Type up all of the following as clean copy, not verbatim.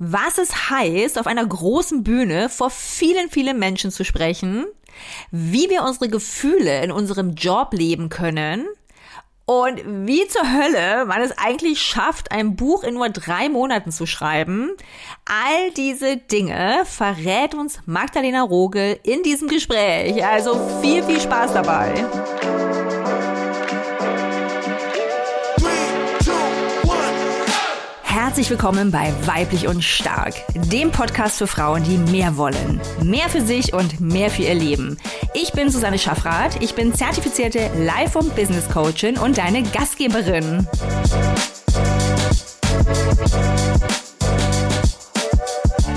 was es heißt, auf einer großen Bühne vor vielen, vielen Menschen zu sprechen, wie wir unsere Gefühle in unserem Job leben können und wie zur Hölle man es eigentlich schafft, ein Buch in nur 3 Monaten zu schreiben. All diese Dinge verrät uns Magdalena Rogl in diesem Gespräch. Also viel, viel Spaß dabei. Herzlich willkommen bei Weiblich und Stark, dem Podcast für Frauen, die mehr wollen, mehr für sich und mehr für ihr Leben. Ich bin Susanne Schaffrath, ich bin zertifizierte Life- und Business-Coachin und deine Gastgeberin.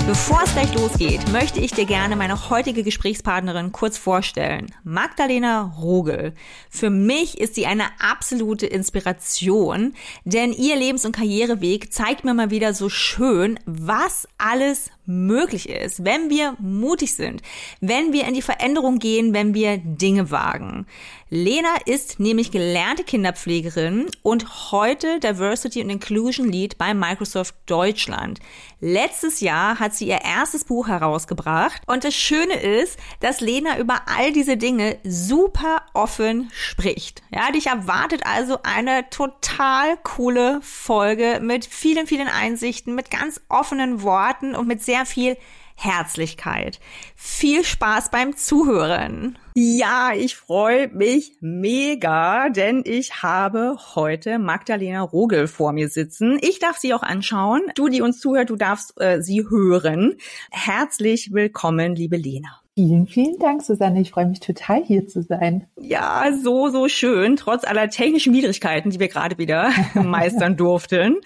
Bevor es gleich losgeht, möchte ich dir gerne meine heutige Gesprächspartnerin kurz vorstellen. Magdalena Rogl. Für mich ist sie eine absolute Inspiration, denn ihr Lebens- und Karriereweg zeigt mir mal wieder so schön, was alles möglich ist, wenn wir mutig sind, wenn wir in die Veränderung gehen, wenn wir Dinge wagen. Lena ist nämlich gelernte Kinderpflegerin und heute Diversity und Inclusion Lead bei Microsoft Deutschland. Letztes Jahr hat sie ihr erstes Buch herausgebracht und das Schöne ist, dass Lena über all diese Dinge super offen spricht. Ja, dich erwartet also eine total coole Folge mit vielen, vielen Einsichten, mit ganz offenen Worten und mit sehr viel Herzlichkeit. Viel Spaß beim Zuhören. Ja, ich freue mich mega, denn ich habe heute Magdalena Rogl vor mir sitzen. Ich darf sie auch anschauen. Du, die uns zuhört, du darfst sie hören. Herzlich willkommen, liebe Lena. Vielen, vielen Dank, Susanne. Ich freue mich total, hier zu sein. Ja, so, so schön. Trotz aller technischen Widrigkeiten, die wir gerade wieder meistern durften,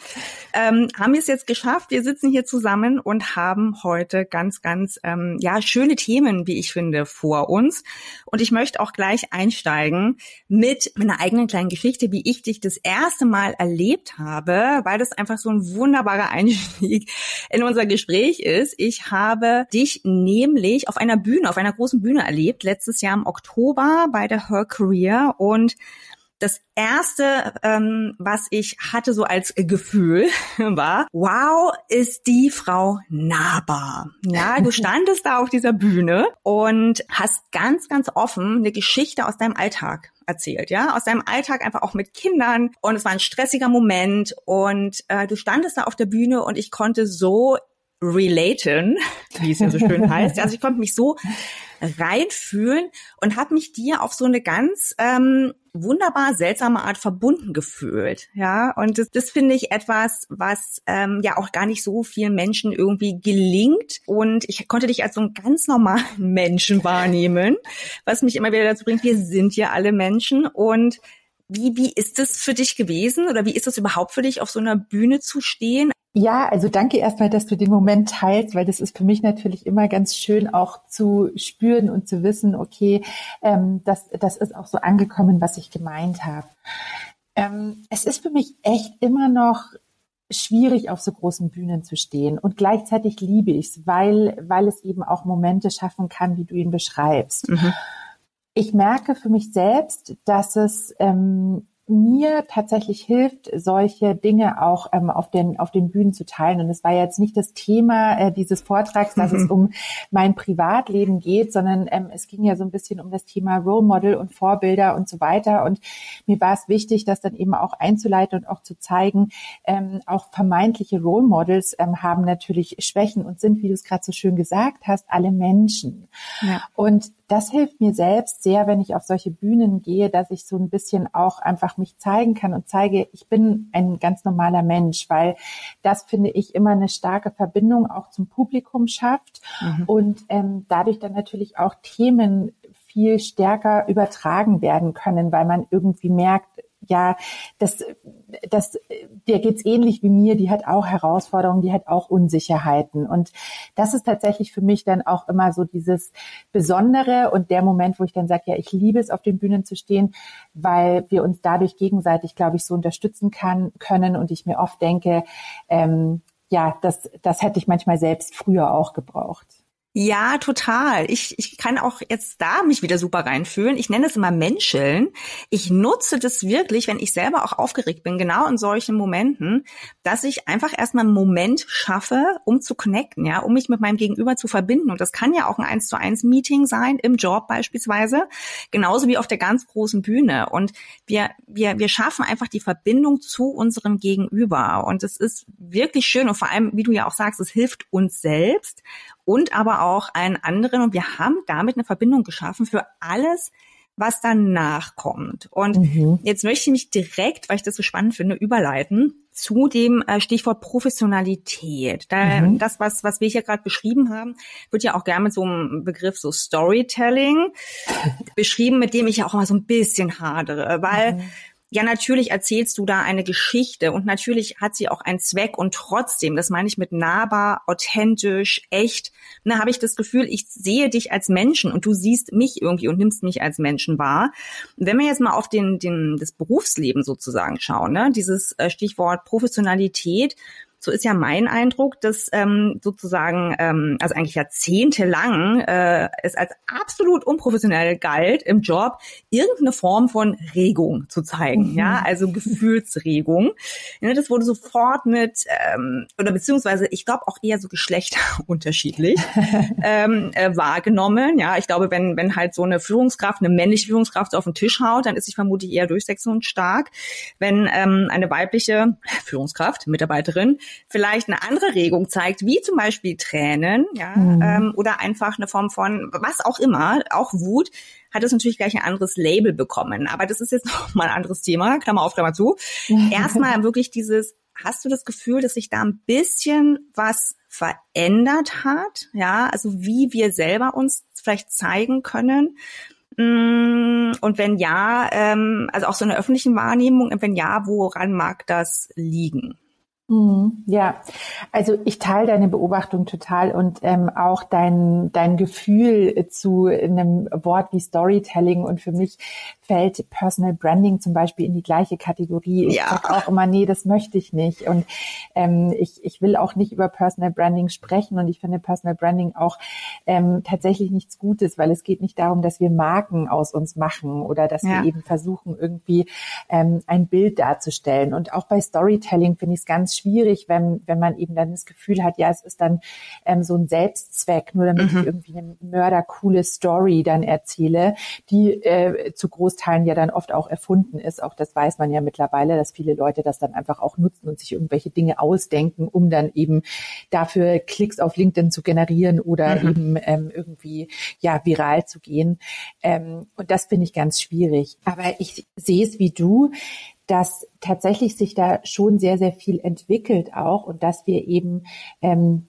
haben wir es jetzt geschafft. Wir sitzen hier zusammen und haben heute ganz, ganz schöne Themen, wie ich finde, vor uns. Und ich möchte auch gleich einsteigen mit meiner eigenen kleinen Geschichte, wie ich dich das erste Mal erlebt habe, weil das einfach so ein wunderbarer Einstieg in unser Gespräch ist. Ich habe dich nämlich auf einer großen Bühne erlebt, letztes Jahr im Oktober bei der Her Career. Und das Erste, was ich hatte so als Gefühl war, wow, ist die Frau nahbar. Ja, du standest da auf dieser Bühne und hast ganz, ganz offen eine Geschichte aus deinem Alltag erzählt, ja, aus deinem Alltag einfach auch mit Kindern und es war ein stressiger Moment und du standest da auf der Bühne und ich konnte so relaten, wie es ja so schön heißt. Also ich konnte mich so reinfühlen und habe mich dir auf so eine ganz wunderbar seltsame Art verbunden gefühlt. Ja, und das finde ich etwas, was ja auch gar nicht so vielen Menschen irgendwie gelingt. Und ich konnte dich als so einen ganz normalen Menschen wahrnehmen, was mich immer wieder dazu bringt, wir sind ja alle Menschen. Und wie ist das für dich gewesen oder wie ist das überhaupt für dich, auf so einer Bühne zu stehen? Ja, also danke erstmal, dass du den Moment teilst, weil das ist für mich natürlich immer ganz schön auch zu spüren und zu wissen, okay, das ist auch so angekommen, was ich gemeint habe. Es ist für mich echt immer noch schwierig, auf so großen Bühnen zu stehen und gleichzeitig liebe ich es, weil es eben auch Momente schaffen kann, wie du ihn beschreibst. Mhm. Ich merke für mich selbst, dass es mir tatsächlich hilft, solche Dinge auch auf den Bühnen zu teilen. Und es war jetzt nicht das Thema dieses Vortrags, dass es um mein Privatleben geht, sondern es ging ja so ein bisschen um das Thema Role Model und Vorbilder und so weiter. Und mir war es wichtig, das dann eben auch einzuleiten und auch zu zeigen, auch vermeintliche Role Models haben natürlich Schwächen und sind, wie du es gerade so schön gesagt hast, alle Menschen. Ja. Und das hilft mir selbst sehr, wenn ich auf solche Bühnen gehe, dass ich so ein bisschen auch einfach mich zeigen kann und zeige, ich bin ein ganz normaler Mensch, weil das, finde ich, immer eine starke Verbindung auch zum Publikum schafft und dadurch dann natürlich auch Themen viel stärker übertragen werden können, weil man irgendwie merkt, ja, der geht's ähnlich wie mir, die hat auch Herausforderungen, die hat auch Unsicherheiten. Und das ist tatsächlich für mich dann auch immer so dieses Besondere und der Moment, wo ich dann sage, ja, ich liebe es, auf den Bühnen zu stehen, weil wir uns dadurch gegenseitig, glaube ich, so unterstützen können und ich mir oft denke, das hätte ich manchmal selbst früher auch gebraucht. Ja, total. Ich kann auch jetzt da mich wieder super reinfühlen. Ich nenne es immer Menscheln. Ich nutze das wirklich, wenn ich selber auch aufgeregt bin, genau in solchen Momenten, dass ich einfach erstmal einen Moment schaffe, um zu connecten, ja, um mich mit meinem Gegenüber zu verbinden. Und das kann ja auch ein 1:1-Meeting sein, im Job beispielsweise, genauso wie auf der ganz großen Bühne. Und wir schaffen einfach die Verbindung zu unserem Gegenüber. Und es ist wirklich schön. Und vor allem, wie du ja auch sagst, es hilft uns selbst und aber auch einen anderen. Und wir haben damit eine Verbindung geschaffen für alles, was danach kommt. Und jetzt möchte ich mich direkt, weil ich das so spannend finde, überleiten zu dem Stichwort Professionalität. Da, das, was wir hier gerade beschrieben haben, wird ja auch gerne mit so einem Begriff so Storytelling beschrieben, mit dem ich ja auch immer so ein bisschen hadere, weil ja, natürlich erzählst du da eine Geschichte und natürlich hat sie auch einen Zweck und trotzdem, das meine ich mit nahbar, authentisch, echt, ne, habe ich das Gefühl, ich sehe dich als Menschen und du siehst mich irgendwie und nimmst mich als Menschen wahr. Wenn wir jetzt mal auf das Berufsleben sozusagen schauen, ne, dieses Stichwort Professionalität, so ist ja mein Eindruck, dass also eigentlich jahrzehntelang es als absolut unprofessionell galt, im Job irgendeine Form von Regung zu zeigen, ja, also Gefühlsregung. Ja, das wurde sofort mit, oder beziehungsweise ich glaube auch eher so geschlechterunterschiedlich wahrgenommen. Ja, ich glaube, wenn halt so eine Führungskraft, eine männliche Führungskraft so auf den Tisch haut, dann ist sie vermutlich eher durchsetzungsstark. Wenn eine weibliche Führungskraft, Mitarbeiterin, vielleicht eine andere Regung zeigt, wie zum Beispiel Tränen, ja, oder einfach eine Form von was auch immer, auch Wut, hat es natürlich gleich ein anderes Label bekommen. Aber das ist jetzt nochmal ein anderes Thema, Klammer auf, Klammer zu. Erstmal wirklich dieses, hast du das Gefühl, dass sich da ein bisschen was verändert hat? Ja, also wie wir selber uns vielleicht zeigen können? Und wenn ja, also auch so in der öffentlichen Wahrnehmung, und wenn ja, woran mag das liegen? Ja, also ich teile deine Beobachtung total und auch dein Gefühl zu einem Wort wie Storytelling, und für mich fällt Personal Branding zum Beispiel in die gleiche Kategorie. Ich sag auch immer, nee, das möchte ich nicht, und ich will auch nicht über Personal Branding sprechen, und ich finde Personal Branding auch tatsächlich nichts Gutes, weil es geht nicht darum, dass wir Marken aus uns machen oder dass wir eben versuchen, irgendwie ein Bild darzustellen. Und auch bei Storytelling finde ich es ganz schwierig, wenn man eben dann das Gefühl hat, ja, es ist dann so ein Selbstzweck, nur damit ich irgendwie eine mördercoole Story dann erzähle, die zu Großteilen ja dann oft auch erfunden ist. Auch das weiß man ja mittlerweile, dass viele Leute das dann einfach auch nutzen und sich irgendwelche Dinge ausdenken, um dann eben dafür Klicks auf LinkedIn zu generieren oder eben irgendwie ja viral zu gehen. Und das finde ich ganz schwierig. Aber ich sehe es wie du, dass tatsächlich sich da schon sehr, sehr viel entwickelt auch, und dass wir eben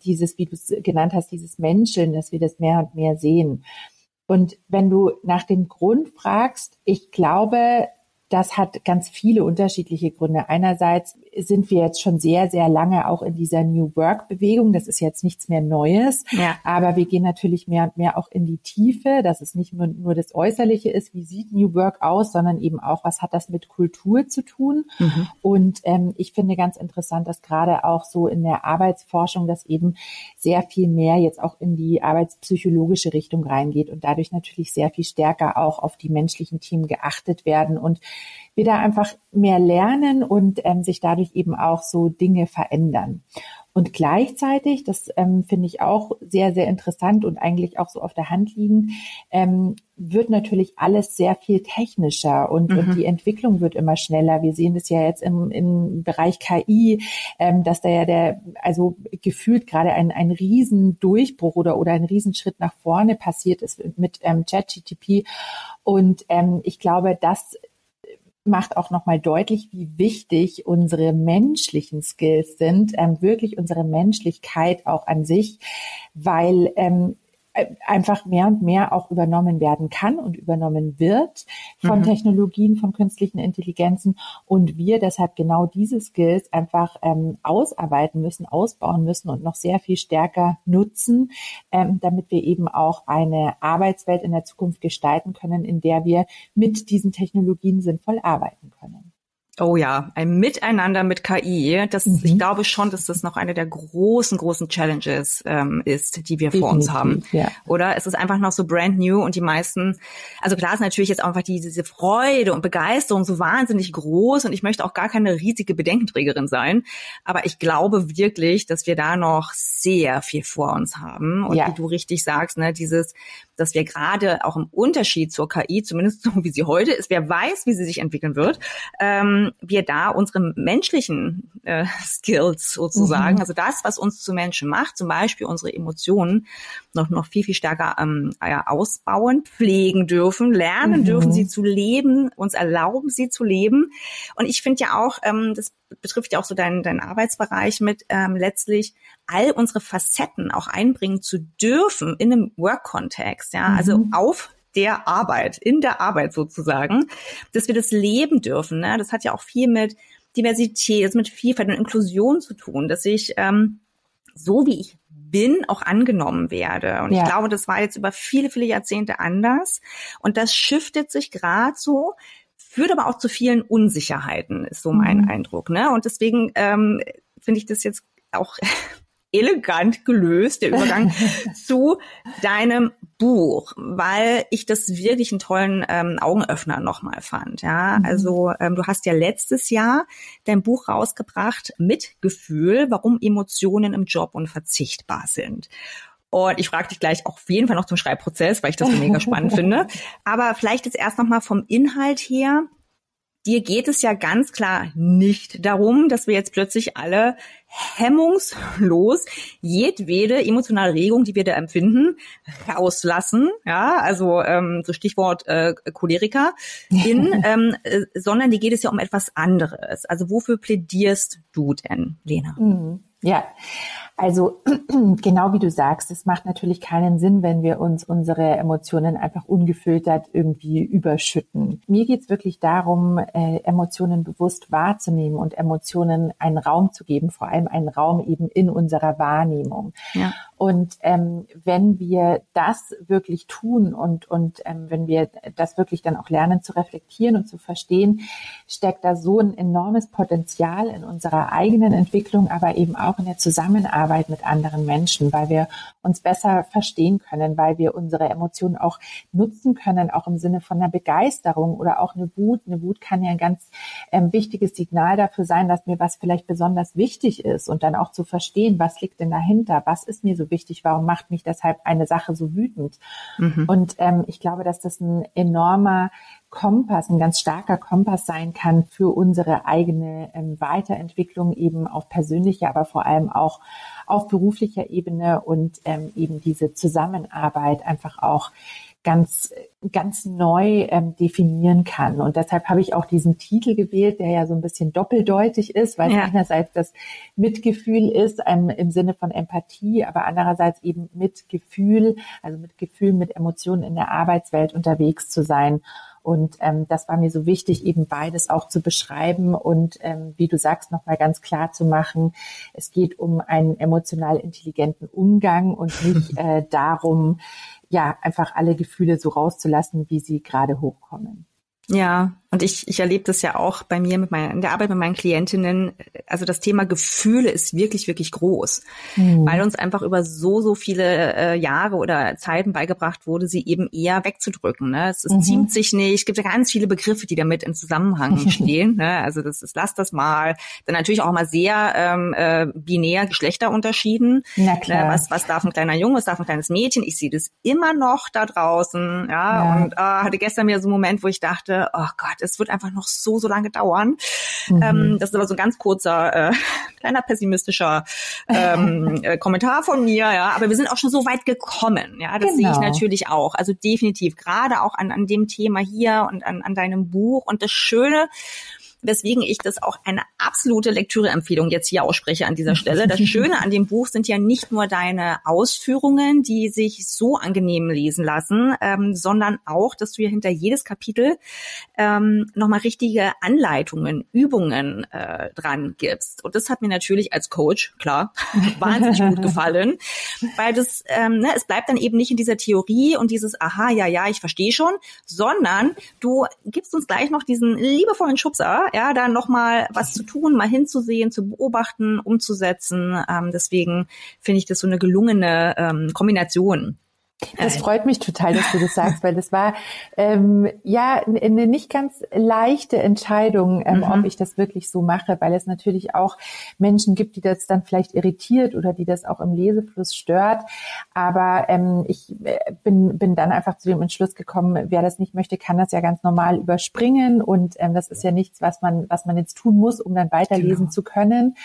dieses, wie du es genannt hast, dieses Menscheln, dass wir das mehr und mehr sehen. Und wenn du nach dem Grund fragst, ich glaube, das hat ganz viele unterschiedliche Gründe. Einerseits sind wir jetzt schon sehr, sehr lange auch in dieser New Work-Bewegung. Das ist jetzt nichts mehr Neues. Ja. Aber wir gehen natürlich mehr und mehr auch in die Tiefe, dass es nicht nur das Äußerliche ist, wie sieht New Work aus, sondern eben auch, was hat das mit Kultur zu tun? Und ich finde ganz interessant, dass gerade auch so in der Arbeitsforschung, dass eben sehr viel mehr jetzt auch in die arbeitspsychologische Richtung reingeht und dadurch natürlich sehr viel stärker auch auf die menschlichen Themen geachtet werden und wir da einfach mehr lernen und sich dadurch eben auch so Dinge verändern. Und gleichzeitig, das finde ich auch sehr, sehr interessant und eigentlich auch so auf der Hand liegend, wird natürlich alles sehr viel technischer und die Entwicklung wird immer schneller. Wir sehen das ja jetzt im Bereich KI, dass da ja also gefühlt gerade ein Riesendurchbruch oder ein Riesenschritt nach vorne passiert ist mit ChatGPT. Und ich glaube, das macht auch nochmal deutlich, wie wichtig unsere menschlichen Skills sind, wirklich unsere Menschlichkeit auch an sich, weil einfach mehr und mehr auch übernommen werden kann und übernommen wird von Technologien, von künstlichen Intelligenzen, und wir deshalb genau diese Skills einfach ausarbeiten müssen, ausbauen müssen und noch sehr viel stärker nutzen, damit wir eben auch eine Arbeitswelt in der Zukunft gestalten können, in der wir mit diesen Technologien sinnvoll arbeiten können. Oh ja, ein Miteinander mit KI. Das, ich glaube schon, dass das noch eine der großen Challenges ist, die wir vor uns haben. Ja. Oder? Es ist einfach noch so brand new und die meisten, also klar ist natürlich jetzt einfach diese Freude und Begeisterung so wahnsinnig groß und ich möchte auch gar keine riesige Bedenkenträgerin sein. Aber ich glaube wirklich, dass wir da noch sehr viel vor uns haben. Und ja, wie du richtig sagst, ne, dieses, dass wir gerade auch im Unterschied zur KI, zumindest so wie sie heute ist, wer weiß, wie sie sich entwickeln wird, wir da unsere menschlichen Skills sozusagen, also das, was uns zu Menschen macht, zum Beispiel unsere Emotionen, noch viel stärker ausbauen, pflegen dürfen, lernen dürfen, sie zu leben, uns erlauben, sie zu leben. Und ich finde ja auch, das betrifft ja auch so deinen Arbeitsbereich mit, letztlich all unsere Facetten auch einbringen zu dürfen in einem Work-Kontext, ja, also auf der Arbeit, in der Arbeit sozusagen, dass wir das leben dürfen, ne? Das hat ja auch viel mit Diversität, also mit Vielfalt und Inklusion zu tun, dass ich so wie ich bin, auch angenommen werde. Und ich glaube, das war jetzt über viele Jahrzehnte anders. Und das shiftet sich gerade so, führt aber auch zu vielen Unsicherheiten, ist so mein Eindruck, ne? Und deswegen finde ich das jetzt auch elegant gelöst, der Übergang zu deinem Buch, weil ich das wirklich einen tollen Augenöffner nochmal fand. Ja, also du hast ja letztes Jahr dein Buch rausgebracht, MitGefühl, warum Emotionen im Job unverzichtbar sind. Und ich frage dich gleich auch auf jeden Fall noch zum Schreibprozess, weil ich das so mega spannend finde. Aber vielleicht jetzt erst nochmal vom Inhalt her. Dir geht es ja ganz klar nicht darum, dass wir jetzt plötzlich alle hemmungslos jedwede emotionale Regung, die wir da empfinden, rauslassen. Ja, also so Stichwort Cholerikerin, sondern dir geht es ja um etwas anderes. Also wofür plädierst du denn, Lena? Ja, also genau wie du sagst, es macht natürlich keinen Sinn, wenn wir uns unsere Emotionen einfach ungefiltert irgendwie überschütten. Mir geht's wirklich darum, Emotionen bewusst wahrzunehmen und Emotionen einen Raum zu geben, vor allem einen Raum eben in unserer Wahrnehmung. Ja. Und wenn wir das wirklich tun und wenn wir das wirklich dann auch lernen zu reflektieren und zu verstehen, steckt da so ein enormes Potenzial in unserer eigenen Entwicklung, aber eben auch in der Zusammenarbeit mit anderen Menschen, weil wir uns besser verstehen können, weil wir unsere Emotionen auch nutzen können, auch im Sinne von einer Begeisterung oder auch eine Wut. Eine Wut kann ja ein ganz wichtiges Signal dafür sein, dass mir was vielleicht besonders wichtig ist und dann auch zu verstehen, was liegt denn dahinter, was ist mir so wichtig, warum macht mich deshalb eine Sache so wütend? Und ich glaube, dass das ein enormer Kompass, ein ganz starker Kompass sein kann für unsere eigene Weiterentwicklung eben auf persönlicher, aber vor allem auch auf beruflicher Ebene und eben diese Zusammenarbeit einfach auch ganz neu definieren kann. Und deshalb habe ich auch diesen Titel gewählt, der ja so ein bisschen doppeldeutig ist, weil einerseits das Mitgefühl ist, im Sinne von Empathie, aber andererseits eben Mitgefühl, also Mitgefühl mit Emotionen in der Arbeitswelt unterwegs zu sein. Und das war mir so wichtig, eben beides auch zu beschreiben und, wie du sagst, nochmal ganz klar zu machen, es geht um einen emotional intelligenten Umgang und nicht darum, ja, einfach alle Gefühle so rauszulassen, wie sie gerade hochkommen. Ja, und ich erlebe das ja auch bei mir in der Arbeit mit meinen Klientinnen. Also das Thema Gefühle ist wirklich groß, weil uns einfach über so viele Jahre oder Zeiten beigebracht wurde, sie eben eher wegzudrücken. Ne? Es ziemt sich nicht. Es gibt ja ganz viele Begriffe, die damit in Zusammenhang stehen. Ne? Also das ist, lass das mal. Dann natürlich auch mal sehr binär Geschlechter unterschieden. Na klar. Ne? Was darf ein kleiner Junge, was darf ein kleines Mädchen? Ich sehe das immer noch da draußen. Ja? Und hatte gestern wieder so einen Moment, wo ich dachte, oh Gott, es wird einfach noch so lange dauern. Das ist aber so ein ganz kurzer, kleiner pessimistischer Kommentar von mir. Ja, aber wir sind auch schon so weit gekommen. Ja, das sehe ich natürlich auch. Also definitiv, gerade auch an dem Thema hier und an deinem Buch. Und das Schöne, weswegen ich das auch eine absolute Lektüreempfehlung jetzt hier ausspreche an dieser Stelle. Das Schöne an dem Buch sind ja nicht nur deine Ausführungen, die sich so angenehm lesen lassen, sondern auch, dass du ja hinter jedes Kapitel nochmal richtige Anleitungen, Übungen dran gibst. Und das hat mir natürlich als Coach, klar, wahnsinnig gut gefallen, weil das, es bleibt dann eben nicht in dieser Theorie und dieses, aha, ja, ich verstehe schon, sondern du gibst uns gleich noch diesen liebevollen Schubser, ja, da nochmal was zu tun, mal hinzusehen, zu beobachten, umzusetzen. Deswegen finde ich das so eine gelungene Kombination. Das freut mich total, dass du das sagst, weil das war eine nicht ganz leichte Entscheidung, ob ich das wirklich so mache, weil es natürlich auch Menschen gibt, die das dann vielleicht irritiert oder die das auch im Lesefluss stört. Aber ich bin dann einfach zu dem Entschluss gekommen, wer das nicht möchte, kann das ja ganz normal überspringen und das ist ja nichts, was man jetzt tun muss, um dann weiterlesen zu können.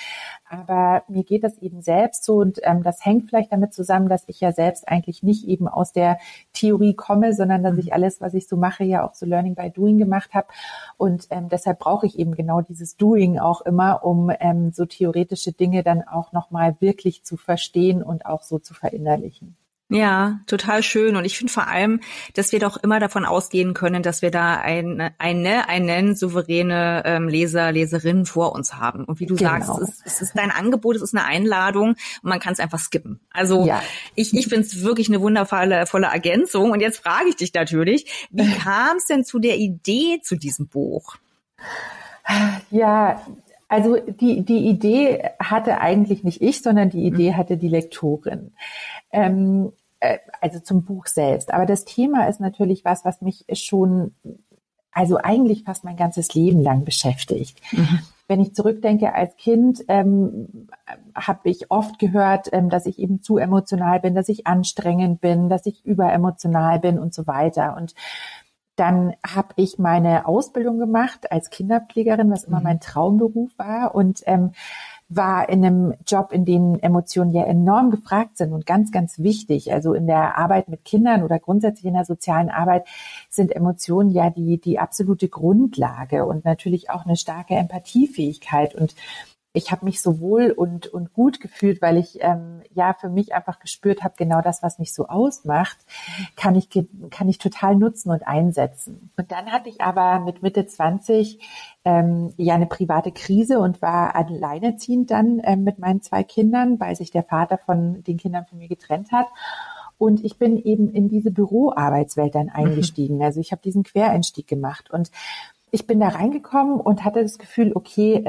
Aber mir geht das eben selbst so und das hängt vielleicht damit zusammen, dass ich ja selbst eigentlich nicht eben aus der Theorie komme, sondern dass ich alles, was ich so mache, ja auch so Learning by Doing gemacht habe. Und deshalb brauche ich eben genau dieses Doing auch immer, um so theoretische Dinge dann auch nochmal wirklich zu verstehen und auch so zu verinnerlichen. Ja, total schön. Und ich finde vor allem, dass wir doch immer davon ausgehen können, dass wir da einen souveräne Leser, Leserin vor uns haben. Und wie du sagst, es ist dein Angebot, es ist eine Einladung und man kann es einfach skippen. Also ich finde es wirklich eine wundervolle Ergänzung. Und jetzt frage ich dich natürlich, wie kam es denn zu der Idee zu diesem Buch? Ja, also die Idee hatte eigentlich nicht ich, sondern die Idee hatte die Lektorin. Also zum Buch selbst. Aber das Thema ist natürlich was mich schon, also eigentlich fast mein ganzes Leben lang beschäftigt. Mhm. Wenn ich zurückdenke als Kind, habe ich oft gehört, dass ich eben zu emotional bin, dass ich anstrengend bin, dass ich überemotional bin und so weiter. Und dann habe ich meine Ausbildung gemacht als Kinderpflegerin, was immer mein Traumberuf war und war in einem Job, in dem Emotionen ja enorm gefragt sind und ganz, ganz wichtig. Also in der Arbeit mit Kindern oder grundsätzlich in der sozialen Arbeit sind Emotionen ja die absolute Grundlage und natürlich auch eine starke Empathiefähigkeit. Und ich habe mich so wohl und gut gefühlt, weil ich für mich einfach gespürt habe, genau das, was mich so ausmacht, kann ich total nutzen und einsetzen. Und dann hatte ich aber mit Mitte 20 eine private Krise und war alleinerziehend dann mit meinen 2 Kindern, weil sich der Vater von den Kindern von mir getrennt hat. Und ich bin eben in diese Büroarbeitswelt dann eingestiegen. Also ich habe diesen Quereinstieg gemacht und ich bin da reingekommen und hatte das Gefühl, okay,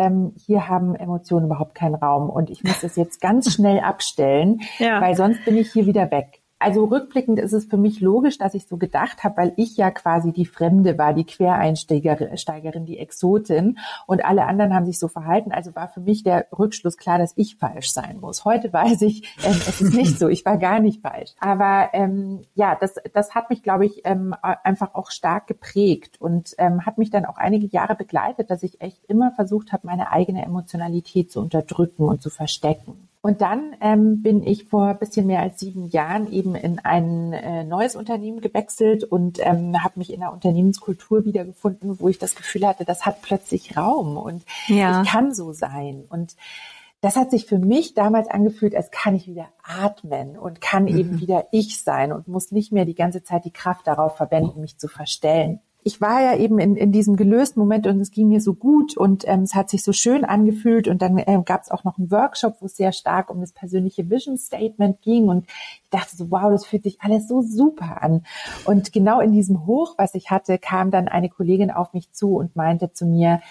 hier haben Emotionen überhaupt keinen Raum und ich muss das jetzt ganz schnell abstellen, weil sonst bin ich hier wieder weg. Also rückblickend ist es für mich logisch, dass ich so gedacht habe, weil ich ja quasi die Fremde war, die Quereinsteigerin, die Exotin und alle anderen haben sich so verhalten. Also war für mich der Rückschluss klar, dass ich falsch sein muss. Heute weiß ich, es ist nicht so, ich war gar nicht falsch. Aber das hat mich, glaube ich, einfach auch stark geprägt und hat mich dann auch einige Jahre begleitet, dass ich echt immer versucht habe, meine eigene Emotionalität zu unterdrücken und zu verstecken. Und dann bin ich vor ein bisschen mehr als 7 Jahren eben in ein neues Unternehmen gewechselt und habe mich in der Unternehmenskultur wiedergefunden, wo ich das Gefühl hatte, das hat plötzlich Raum und ich kann so sein. Und das hat sich für mich damals angefühlt, als kann ich wieder atmen und kann eben wieder ich sein und muss nicht mehr die ganze Zeit die Kraft darauf verwenden, mich zu verstellen. Ich war ja eben in diesem gelösten Moment und es ging mir so gut und es hat sich so schön angefühlt und dann gab es auch noch einen Workshop, wo es sehr stark um das persönliche Vision Statement ging und ich dachte so, wow, das fühlt sich alles so super an. Und genau in diesem Hoch, was ich hatte, kam dann eine Kollegin auf mich zu und meinte zu mir,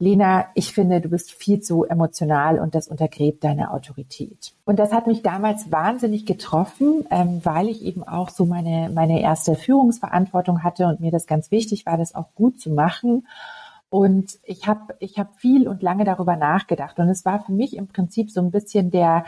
Lena, ich finde, du bist viel zu emotional und das untergräbt deine Autorität. Und das hat mich damals wahnsinnig getroffen, weil ich eben auch so meine erste Führungsverantwortung hatte und mir das ganz wichtig war, das auch gut zu machen. Und ich habe viel und lange darüber nachgedacht. Und es war für mich im Prinzip so ein bisschen der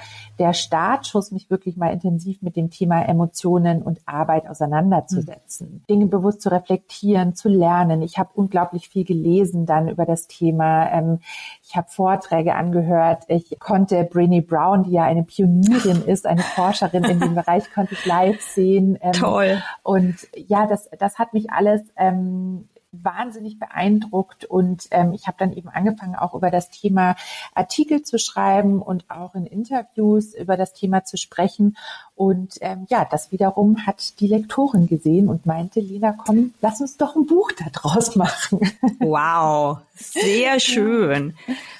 Startschuss, mich wirklich mal intensiv mit dem Thema Emotionen und Arbeit auseinanderzusetzen. Dinge bewusst zu reflektieren, zu lernen. Ich habe unglaublich viel gelesen dann über das Thema. Ich habe Vorträge angehört. Ich konnte Brené Brown, die ja eine Pionierin ist, eine Forscherin in dem Bereich, konnte ich live sehen. Toll. Und ja, das hat mich alles wahnsinnig beeindruckt und ich habe dann eben angefangen, auch über das Thema Artikel zu schreiben und auch in Interviews über das Thema zu sprechen und ja, das wiederum hat die Lektorin gesehen und meinte, Lena, komm, lass uns doch ein Buch daraus machen. Wow, sehr schön.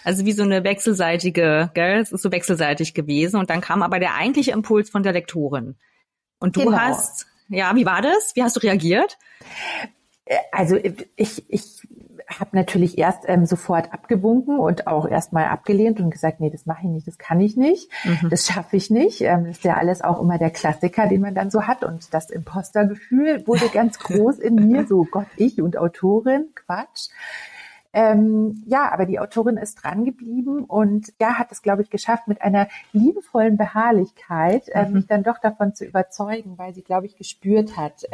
Also wie so eine wechselseitige, gell? Es ist so wechselseitig gewesen und dann kam aber der eigentliche Impuls von der Lektorin. Und du hast, ja, wie war das? Wie hast du reagiert? Also ich habe natürlich erst sofort abgewunken und auch erstmal abgelehnt und gesagt, nee, das mache ich nicht, das kann ich nicht, das schaffe ich nicht. Das ist ja alles auch immer der Klassiker, den man dann so hat. Und das Impostergefühl wurde ganz groß in mir, so Gott, ich und Autorin, Quatsch. Ja, aber die Autorin ist dran geblieben und ja, hat es, glaube ich, geschafft, mit einer liebevollen Beharrlichkeit mich dann doch davon zu überzeugen, weil sie, glaube ich, gespürt hat,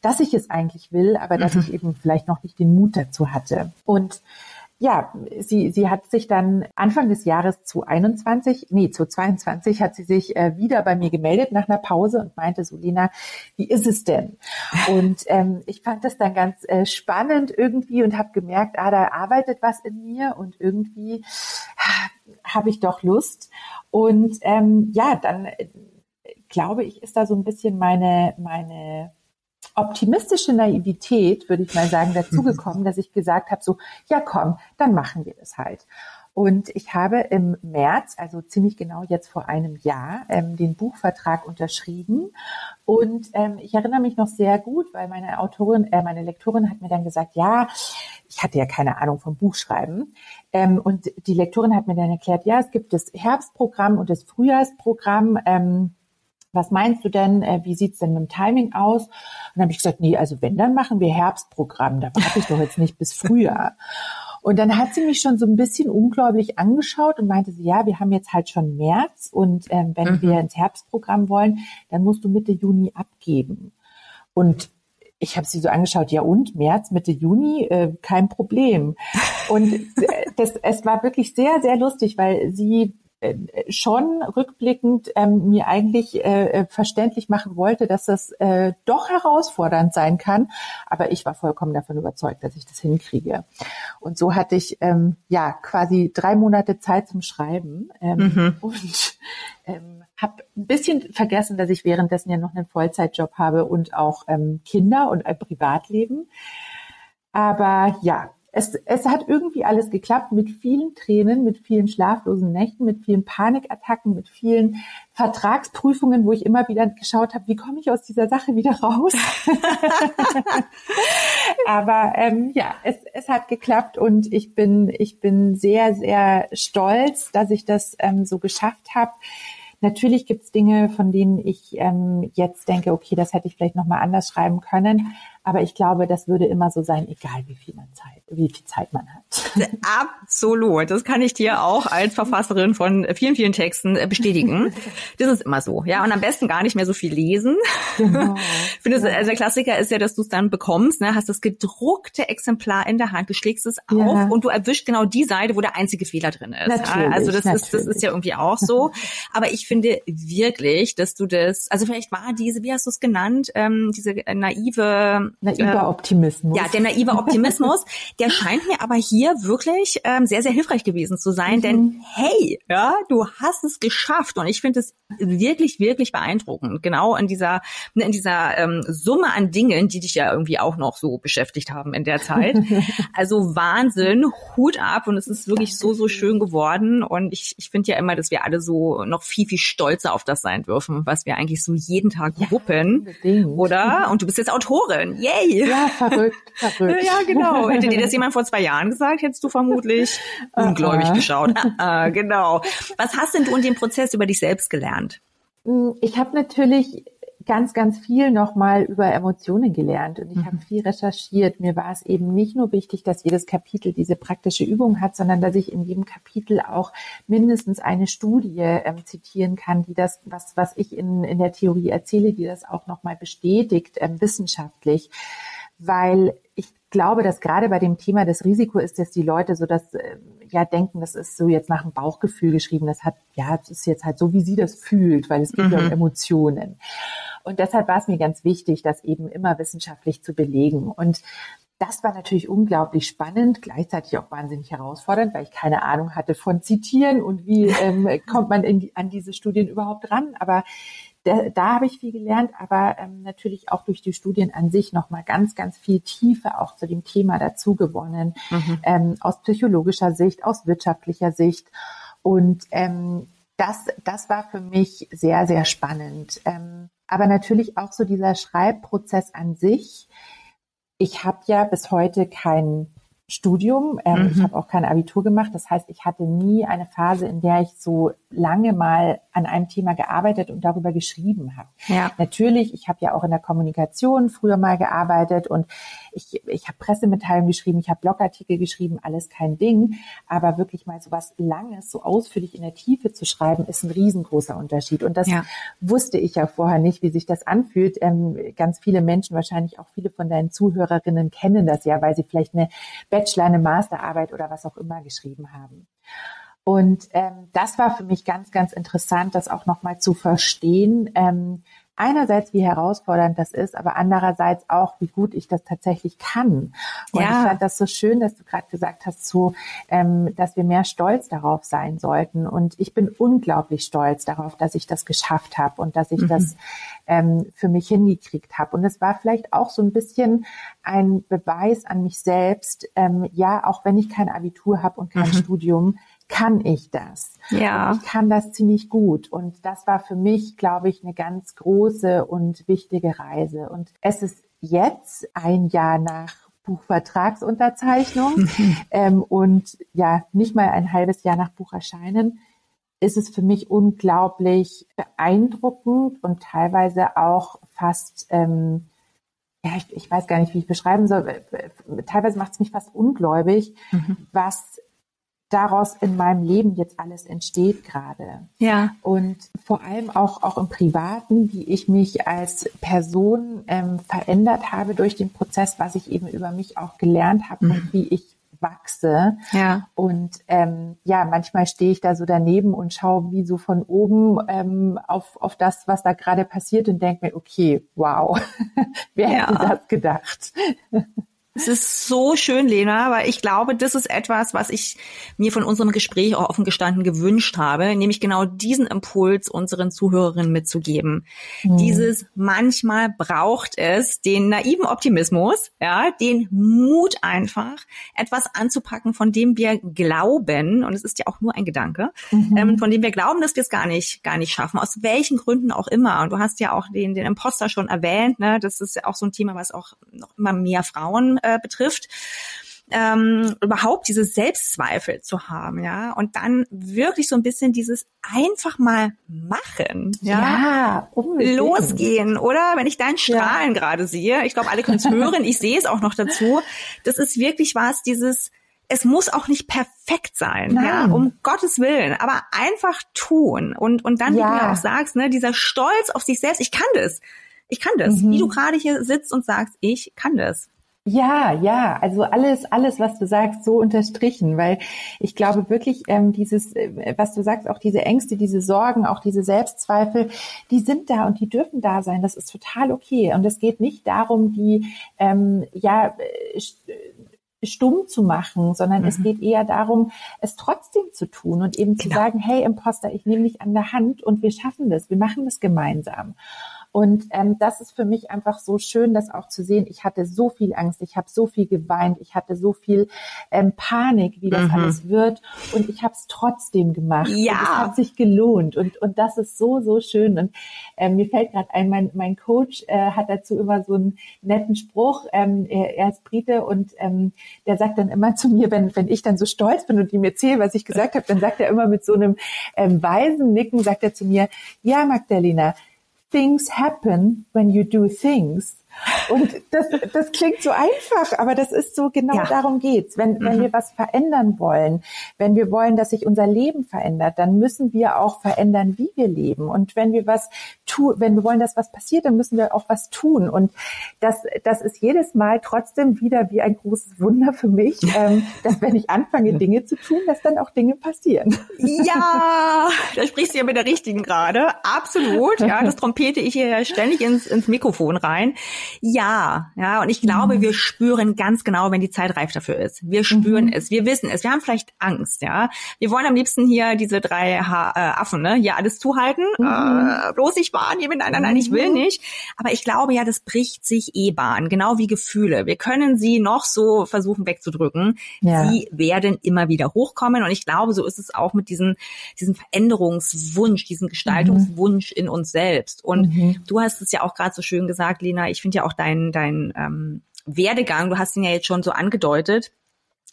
dass ich es eigentlich will, aber dass ich eben vielleicht noch nicht den Mut dazu hatte. Und ja, sie hat sich dann Anfang des Jahres zu 22 hat sie sich wieder bei mir gemeldet nach einer Pause und meinte so, Lena, wie ist es denn? Und ich fand das dann ganz spannend irgendwie und habe gemerkt, da arbeitet was in mir und irgendwie habe ich doch Lust. Und ja, dann glaube ich, ist da so ein bisschen meine optimistische Naivität, würde ich mal sagen, dazugekommen, dass ich gesagt habe, so, ja komm, dann machen wir das halt. Und ich habe im März, also ziemlich genau jetzt vor einem Jahr, den Buchvertrag unterschrieben. Und ich erinnere mich noch sehr gut, weil meine Lektorin hat mir dann gesagt, ja, ich hatte ja keine Ahnung vom Buchschreiben. Und die Lektorin hat mir dann erklärt, ja, es gibt das Herbstprogramm und das Frühjahrsprogramm. Was meinst du denn? Wie sieht's denn mit dem Timing aus? Und dann habe ich gesagt, nee, also wenn, dann machen wir Herbstprogramm. Da warte ich doch jetzt nicht bis Frühjahr. Und dann hat sie mich schon so ein bisschen ungläubig angeschaut und meinte sie, ja, wir haben jetzt halt schon März und wenn wir ins Herbstprogramm wollen, dann musst du Mitte Juni abgeben. Und ich habe sie so angeschaut, ja und, März, Mitte Juni, kein Problem. Und es war wirklich sehr, sehr lustig, weil sie schon rückblickend mir eigentlich verständlich machen wollte, dass das doch herausfordernd sein kann. Aber ich war vollkommen davon überzeugt, dass ich das hinkriege. Und so hatte ich ja quasi 3 Monate Zeit zum Schreiben und habe ein bisschen vergessen, dass ich währenddessen ja noch einen Vollzeitjob habe und auch Kinder und ein Privatleben. Aber ja, es hat irgendwie alles geklappt, mit vielen Tränen, mit vielen schlaflosen Nächten, mit vielen Panikattacken, mit vielen Vertragsprüfungen, wo ich immer wieder geschaut habe, wie komme ich aus dieser Sache wieder raus? Aber ja, es hat geklappt und ich bin sehr, sehr stolz, dass ich das so geschafft habe. Natürlich gibt's Dinge, von denen ich jetzt denke, okay, das hätte ich vielleicht nochmal anders schreiben können. Aber ich glaube, das würde immer so sein, egal wie viel Zeit man hat. Absolut. Das kann ich dir auch als Verfasserin von vielen, vielen Texten bestätigen. Das ist immer so. Ja, und am besten gar nicht mehr so viel lesen. Genau. Ich finde, also der Klassiker ist ja, dass du es dann bekommst, ne? Hast das gedruckte Exemplar in der Hand, du schlägst es auf und du erwischst genau die Seite, wo der einzige Fehler drin ist. Natürlich, also das ist ja irgendwie auch so. Aber ich finde wirklich, dass du das, also vielleicht war diese, wie hast du es genannt, diese naiver Optimismus. Ja, der naive Optimismus, der scheint mir aber hier wirklich sehr, sehr hilfreich gewesen zu sein, denn hey, ja, du hast es geschafft und ich finde es wirklich, wirklich beeindruckend, genau in dieser Summe an Dingen, die dich ja irgendwie auch noch so beschäftigt haben in der Zeit. Also Wahnsinn, Hut ab und es ist wirklich so, so schön geworden und ich finde ja immer, dass wir alle so noch viel, viel stolzer auf das sein dürfen, was wir eigentlich so jeden Tag wuppen, oder? Und du bist jetzt Autorin. Yay! Ja, verrückt. Ja, genau. Hätte dir das jemand vor 2 Jahren gesagt, hättest du vermutlich ungläubig geschaut. Genau. Was hast denn du in dem Prozess über dich selbst gelernt? Ich habe natürlich ganz, ganz viel nochmal über Emotionen gelernt und ich habe viel recherchiert. Mir war es eben nicht nur wichtig, dass jedes Kapitel diese praktische Übung hat, sondern dass ich in jedem Kapitel auch mindestens eine Studie zitieren kann, die das, was ich in der Theorie erzähle, die das auch nochmal bestätigt, wissenschaftlich, weil ich glaube, dass gerade bei dem Thema das Risiko ist, dass die Leute so das denken, das ist so jetzt nach dem Bauchgefühl geschrieben, das ist jetzt halt so, wie sie das fühlt, weil es geht ja um Emotionen. Und deshalb war es mir ganz wichtig, das eben immer wissenschaftlich zu belegen. Und das war natürlich unglaublich spannend, gleichzeitig auch wahnsinnig herausfordernd, weil ich keine Ahnung hatte von Zitieren und wie kommt man an diese Studien überhaupt ran. Aber da habe ich viel gelernt, aber natürlich auch durch die Studien an sich nochmal ganz, ganz viel Tiefe auch zu dem Thema dazu gewonnen, aus psychologischer Sicht, aus wirtschaftlicher Sicht. Und das war für mich sehr, sehr spannend. Aber natürlich auch so dieser Schreibprozess an sich. Ich habe ja bis heute kein Studium, ich habe auch kein Abitur gemacht. Das heißt, ich hatte nie eine Phase, in der ich so lange mal an einem Thema gearbeitet und darüber geschrieben habe. Ja. Natürlich, ich habe ja auch in der Kommunikation früher mal gearbeitet und ich habe Pressemitteilungen geschrieben, ich habe Blogartikel geschrieben, alles kein Ding. Aber wirklich mal so was Langes, so ausführlich in der Tiefe zu schreiben, ist ein riesengroßer Unterschied. Und das wusste ich ja vorher nicht, wie sich das anfühlt. Ganz viele Menschen, wahrscheinlich auch viele von deinen Zuhörerinnen, kennen das ja, weil sie vielleicht eine Bachelor, eine Masterarbeit oder was auch immer geschrieben haben. Und das war für mich ganz, ganz interessant, das auch nochmal zu verstehen. Einerseits, wie herausfordernd das ist, aber andererseits auch, wie gut ich das tatsächlich kann. Und ich fand das so schön, dass du gerade gesagt hast, so, dass wir mehr stolz darauf sein sollten. Und ich bin unglaublich stolz darauf, dass ich das geschafft habe und dass ich das für mich hingekriegt habe. Und es war vielleicht auch so ein bisschen ein Beweis an mich selbst, auch wenn ich kein Abitur habe und kein Studium, kann ich das? Ja. Und ich kann das ziemlich gut. Und das war für mich, glaube ich, eine ganz große und wichtige Reise. Und es ist jetzt ein Jahr nach Buchvertragsunterzeichnung und ja, nicht mal ein halbes Jahr nach Bucherscheinen, ist es für mich unglaublich beeindruckend und teilweise auch fast ich weiß gar nicht, wie ich beschreiben soll. Teilweise macht es mich fast ungläubig, was daraus in meinem Leben jetzt alles entsteht gerade. Ja. Und vor allem auch im Privaten, wie ich mich als Person verändert habe durch den Prozess, was ich eben über mich auch gelernt habe und wie ich wachse. Ja. Und manchmal stehe ich da so daneben und schaue wie so von oben auf das, was da gerade passiert und denke mir, okay, wow, wer hätte das gedacht? Es ist so schön, Lena, weil ich glaube, das ist etwas, was ich mir von unserem Gespräch auch offen gestanden gewünscht habe, nämlich genau diesen Impuls unseren Zuhörerinnen mitzugeben. Dieses manchmal braucht es den naiven Optimismus, den Mut einfach, etwas anzupacken, von dem wir glauben, und es ist ja auch nur ein Gedanke, von dem wir glauben, dass wir es gar nicht schaffen, aus welchen Gründen auch immer. Und du hast ja auch den Imposter schon erwähnt, ne? Das ist ja auch so ein Thema, was auch noch immer mehr Frauen betrifft, überhaupt diese Selbstzweifel zu haben, und dann wirklich so ein bisschen dieses einfach mal machen, losgehen, oder? Wenn ich dein Strahlen gerade sehe, ich glaube, alle können es hören, ich sehe es auch noch dazu, das ist wirklich was, dieses, es muss auch nicht perfekt sein, um Gottes Willen, aber einfach tun und dann, wie du ja auch sagst, ne, dieser Stolz auf sich selbst, ich kann das, wie du gerade hier sitzt und sagst, ich kann das. Ja, also alles, was du sagst, so unterstrichen, weil ich glaube wirklich, was du sagst, auch diese Ängste, diese Sorgen, auch diese Selbstzweifel, die sind da und die dürfen da sein. Das ist total okay. Und es geht nicht darum, die stumm zu machen, sondern es geht eher darum, es trotzdem zu tun und eben zu sagen, hey Imposter, ich nehme dich an der Hand und wir schaffen das, wir machen das gemeinsam. Und das ist für mich einfach so schön, das auch zu sehen. Ich hatte so viel Angst, ich habe so viel geweint, ich hatte so viel Panik, wie das alles wird. Und ich habe es trotzdem gemacht. Ja. Und es hat sich gelohnt. Und das ist so, so schön. Und mir fällt gerade ein, mein Coach hat dazu immer so einen netten Spruch. Er ist Brite und der sagt dann immer zu mir, wenn ich dann so stolz bin und ihm erzähle, was ich gesagt habe, dann sagt er immer mit so einem weisen Nicken, sagt er zu mir, ja, Magdalena, things happen when you do things. Und das klingt so einfach, aber das ist so, genau darum geht's. Wenn wir was verändern wollen, wenn wir wollen, dass sich unser Leben verändert, dann müssen wir auch verändern, wie wir leben. Und wenn wir was tun, wenn wir wollen, dass was passiert, dann müssen wir auch was tun. Und das ist jedes Mal trotzdem wieder wie ein großes Wunder für mich, dass wenn ich anfange, Dinge zu tun, dass dann auch Dinge passieren. Ja, da sprichst du ja mit der Richtigen gerade. Absolut, ja, das trompete ich hier ja ständig ins Mikrofon rein. Ja, und ich glaube, wir spüren ganz genau, wenn die Zeit reif dafür ist. Wir spüren es, wir wissen es, wir haben vielleicht Angst, ja. Wir wollen am liebsten hier diese drei Affen, ne, hier alles zuhalten, bloß ich wahrnehmen, nein, ich will nicht. Aber ich glaube ja, das bricht sich Bahn, genau wie Gefühle. Wir können sie noch so versuchen wegzudrücken. Ja. Sie werden immer wieder hochkommen und ich glaube, so ist es auch mit diesem Veränderungswunsch, diesem Gestaltungswunsch in uns selbst. Und du hast es ja auch gerade so schön gesagt, Lena, ich finde ja auch dein Werdegang, du hast ihn ja jetzt schon so angedeutet,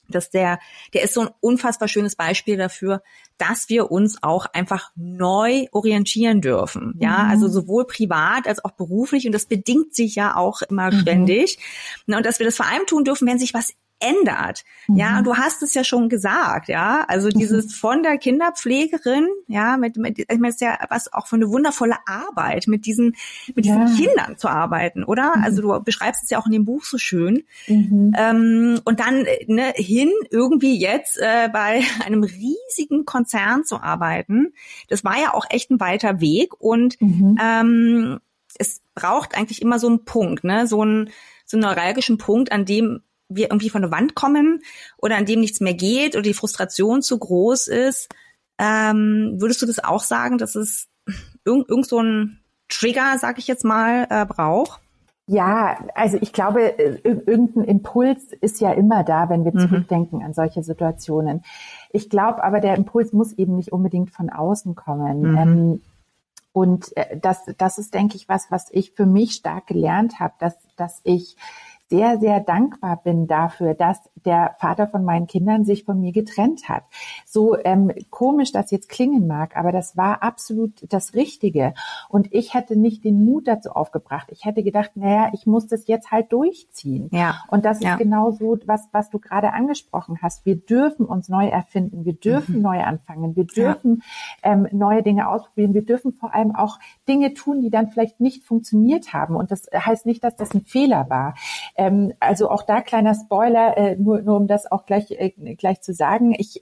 dass der ist so ein unfassbar schönes Beispiel dafür, dass wir uns auch einfach neu orientieren dürfen. Ja, also sowohl privat als auch beruflich. Und das bedingt sich ja auch immer ständig. Na, und dass wir das vor allem tun dürfen, wenn sich was ändert. Ja, und du hast es ja schon gesagt, ja. Also dieses von der Kinderpflegerin, ja, ich meine, es ist ja was auch für eine wundervolle Arbeit, mit diesen Kindern zu arbeiten, oder? Also du beschreibst es ja auch in dem Buch so schön. Und dann irgendwie jetzt bei einem riesigen Konzern zu arbeiten, das war ja auch echt ein weiter Weg und es braucht eigentlich immer so einen Punkt, ne, so einen neuralgischen Punkt, an dem wir irgendwie von der Wand kommen oder an dem nichts mehr geht oder die Frustration zu groß ist, würdest du das auch sagen, dass es irgend so einen Trigger, sag ich jetzt mal, braucht? Ja, also ich glaube, irgendein Impuls ist ja immer da, wenn wir zurückdenken an solche Situationen. Ich glaube aber, der Impuls muss eben nicht unbedingt von außen kommen. Und das ist, denke ich, was ich für mich stark gelernt habe, dass ich sehr, sehr dankbar bin dafür, dass der Vater von meinen Kindern sich von mir getrennt hat. So komisch das jetzt klingen mag, aber das war absolut das Richtige. Und ich hätte nicht den Mut dazu aufgebracht. Ich hätte gedacht, naja, ich muss das jetzt halt durchziehen. Ja. Und das ist genau so, was du gerade angesprochen hast. Wir dürfen uns neu erfinden. Wir dürfen neu anfangen. Wir dürfen neue Dinge ausprobieren. Wir dürfen vor allem auch Dinge tun, die dann vielleicht nicht funktioniert haben. Und das heißt nicht, dass das ein Fehler war. Also auch da kleiner Spoiler, nur um das auch gleich zu sagen. Ich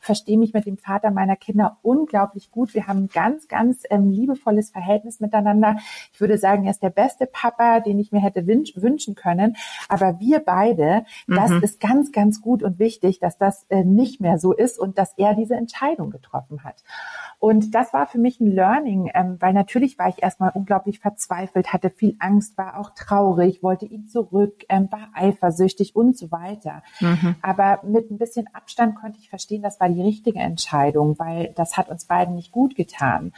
verstehe mich mit dem Vater meiner Kinder unglaublich gut. Wir haben ein ganz, ganz liebevolles Verhältnis miteinander. Ich würde sagen, er ist der beste Papa, den ich mir hätte wünschen können. Aber wir beide, das ist ganz, ganz gut und wichtig, dass das nicht mehr so ist und dass er diese Entscheidung getroffen hat. Und das war für mich ein Learning, weil natürlich war ich erstmal unglaublich verzweifelt, hatte viel Angst, war auch traurig, wollte ihn zurück, war eifersüchtig und so weiter. Aber mit ein bisschen Abstand konnte ich verstehen, das war die richtige Entscheidung, weil das hat uns beiden nicht gut getan.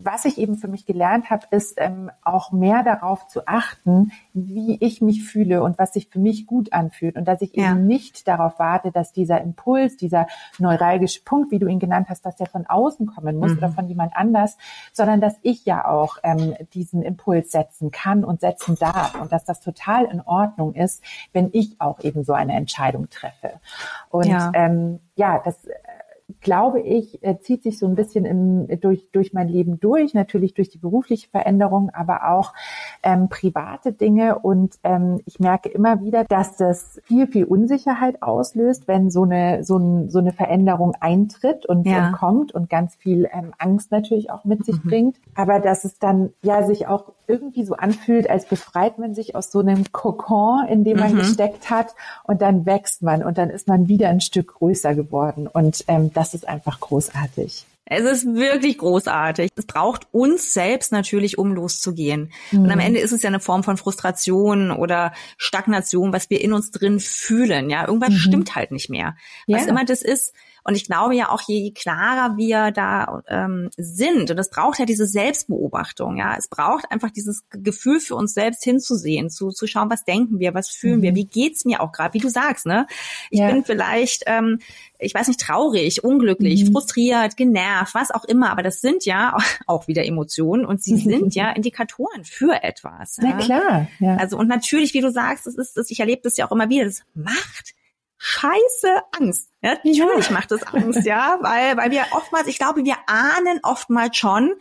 Was ich eben für mich gelernt habe, ist auch mehr darauf zu achten, wie ich mich fühle und was sich für mich gut anfühlt. Und dass ich eben nicht darauf warte, dass dieser Impuls, dieser neuralgische Punkt, wie du ihn genannt hast, dass der von außen kommen muss oder von jemand anders, sondern dass ich ja auch diesen Impuls setzen kann und setzen darf. Und dass das total in Ordnung ist, wenn ich auch eben so eine Entscheidung treffe. Und das glaube ich, zieht sich so ein bisschen durch mein Leben durch, natürlich durch die berufliche Veränderung, aber auch private Dinge. Und ich merke immer wieder, dass das viel, viel Unsicherheit auslöst, wenn so eine Veränderung eintritt und kommt und ganz viel Angst natürlich auch mit sich bringt. Aber dass es dann sich auch irgendwie so anfühlt, als befreit man sich aus so einem Kokon, in dem man gesteckt hat, und dann wächst man und dann ist man wieder ein Stück größer geworden. Und das ist einfach großartig. Es ist wirklich großartig. Es braucht uns selbst natürlich, um loszugehen. Und am Ende ist es ja eine Form von Frustration oder Stagnation, was wir in uns drin fühlen. Ja, irgendwas stimmt halt nicht mehr. Was immer das ist. Und ich glaube ja auch, je klarer wir da sind, und es braucht ja diese Selbstbeobachtung, ja, es braucht einfach dieses Gefühl für uns selbst hinzusehen, zu schauen, was denken wir, was fühlen wir, wie geht's mir auch gerade, wie du sagst, ne? Ich bin vielleicht, ich weiß nicht, traurig, unglücklich, frustriert, genervt, was auch immer, aber das sind ja auch wieder Emotionen und sie sind ja Indikatoren für etwas. Ja? Na klar. Ja. Also und natürlich, wie du sagst, ich erlebe das ja auch immer wieder, das macht scheiße Angst. Ja, natürlich macht das Angst, ja, weil wir oftmals, ich glaube, wir ahnen oftmals schon,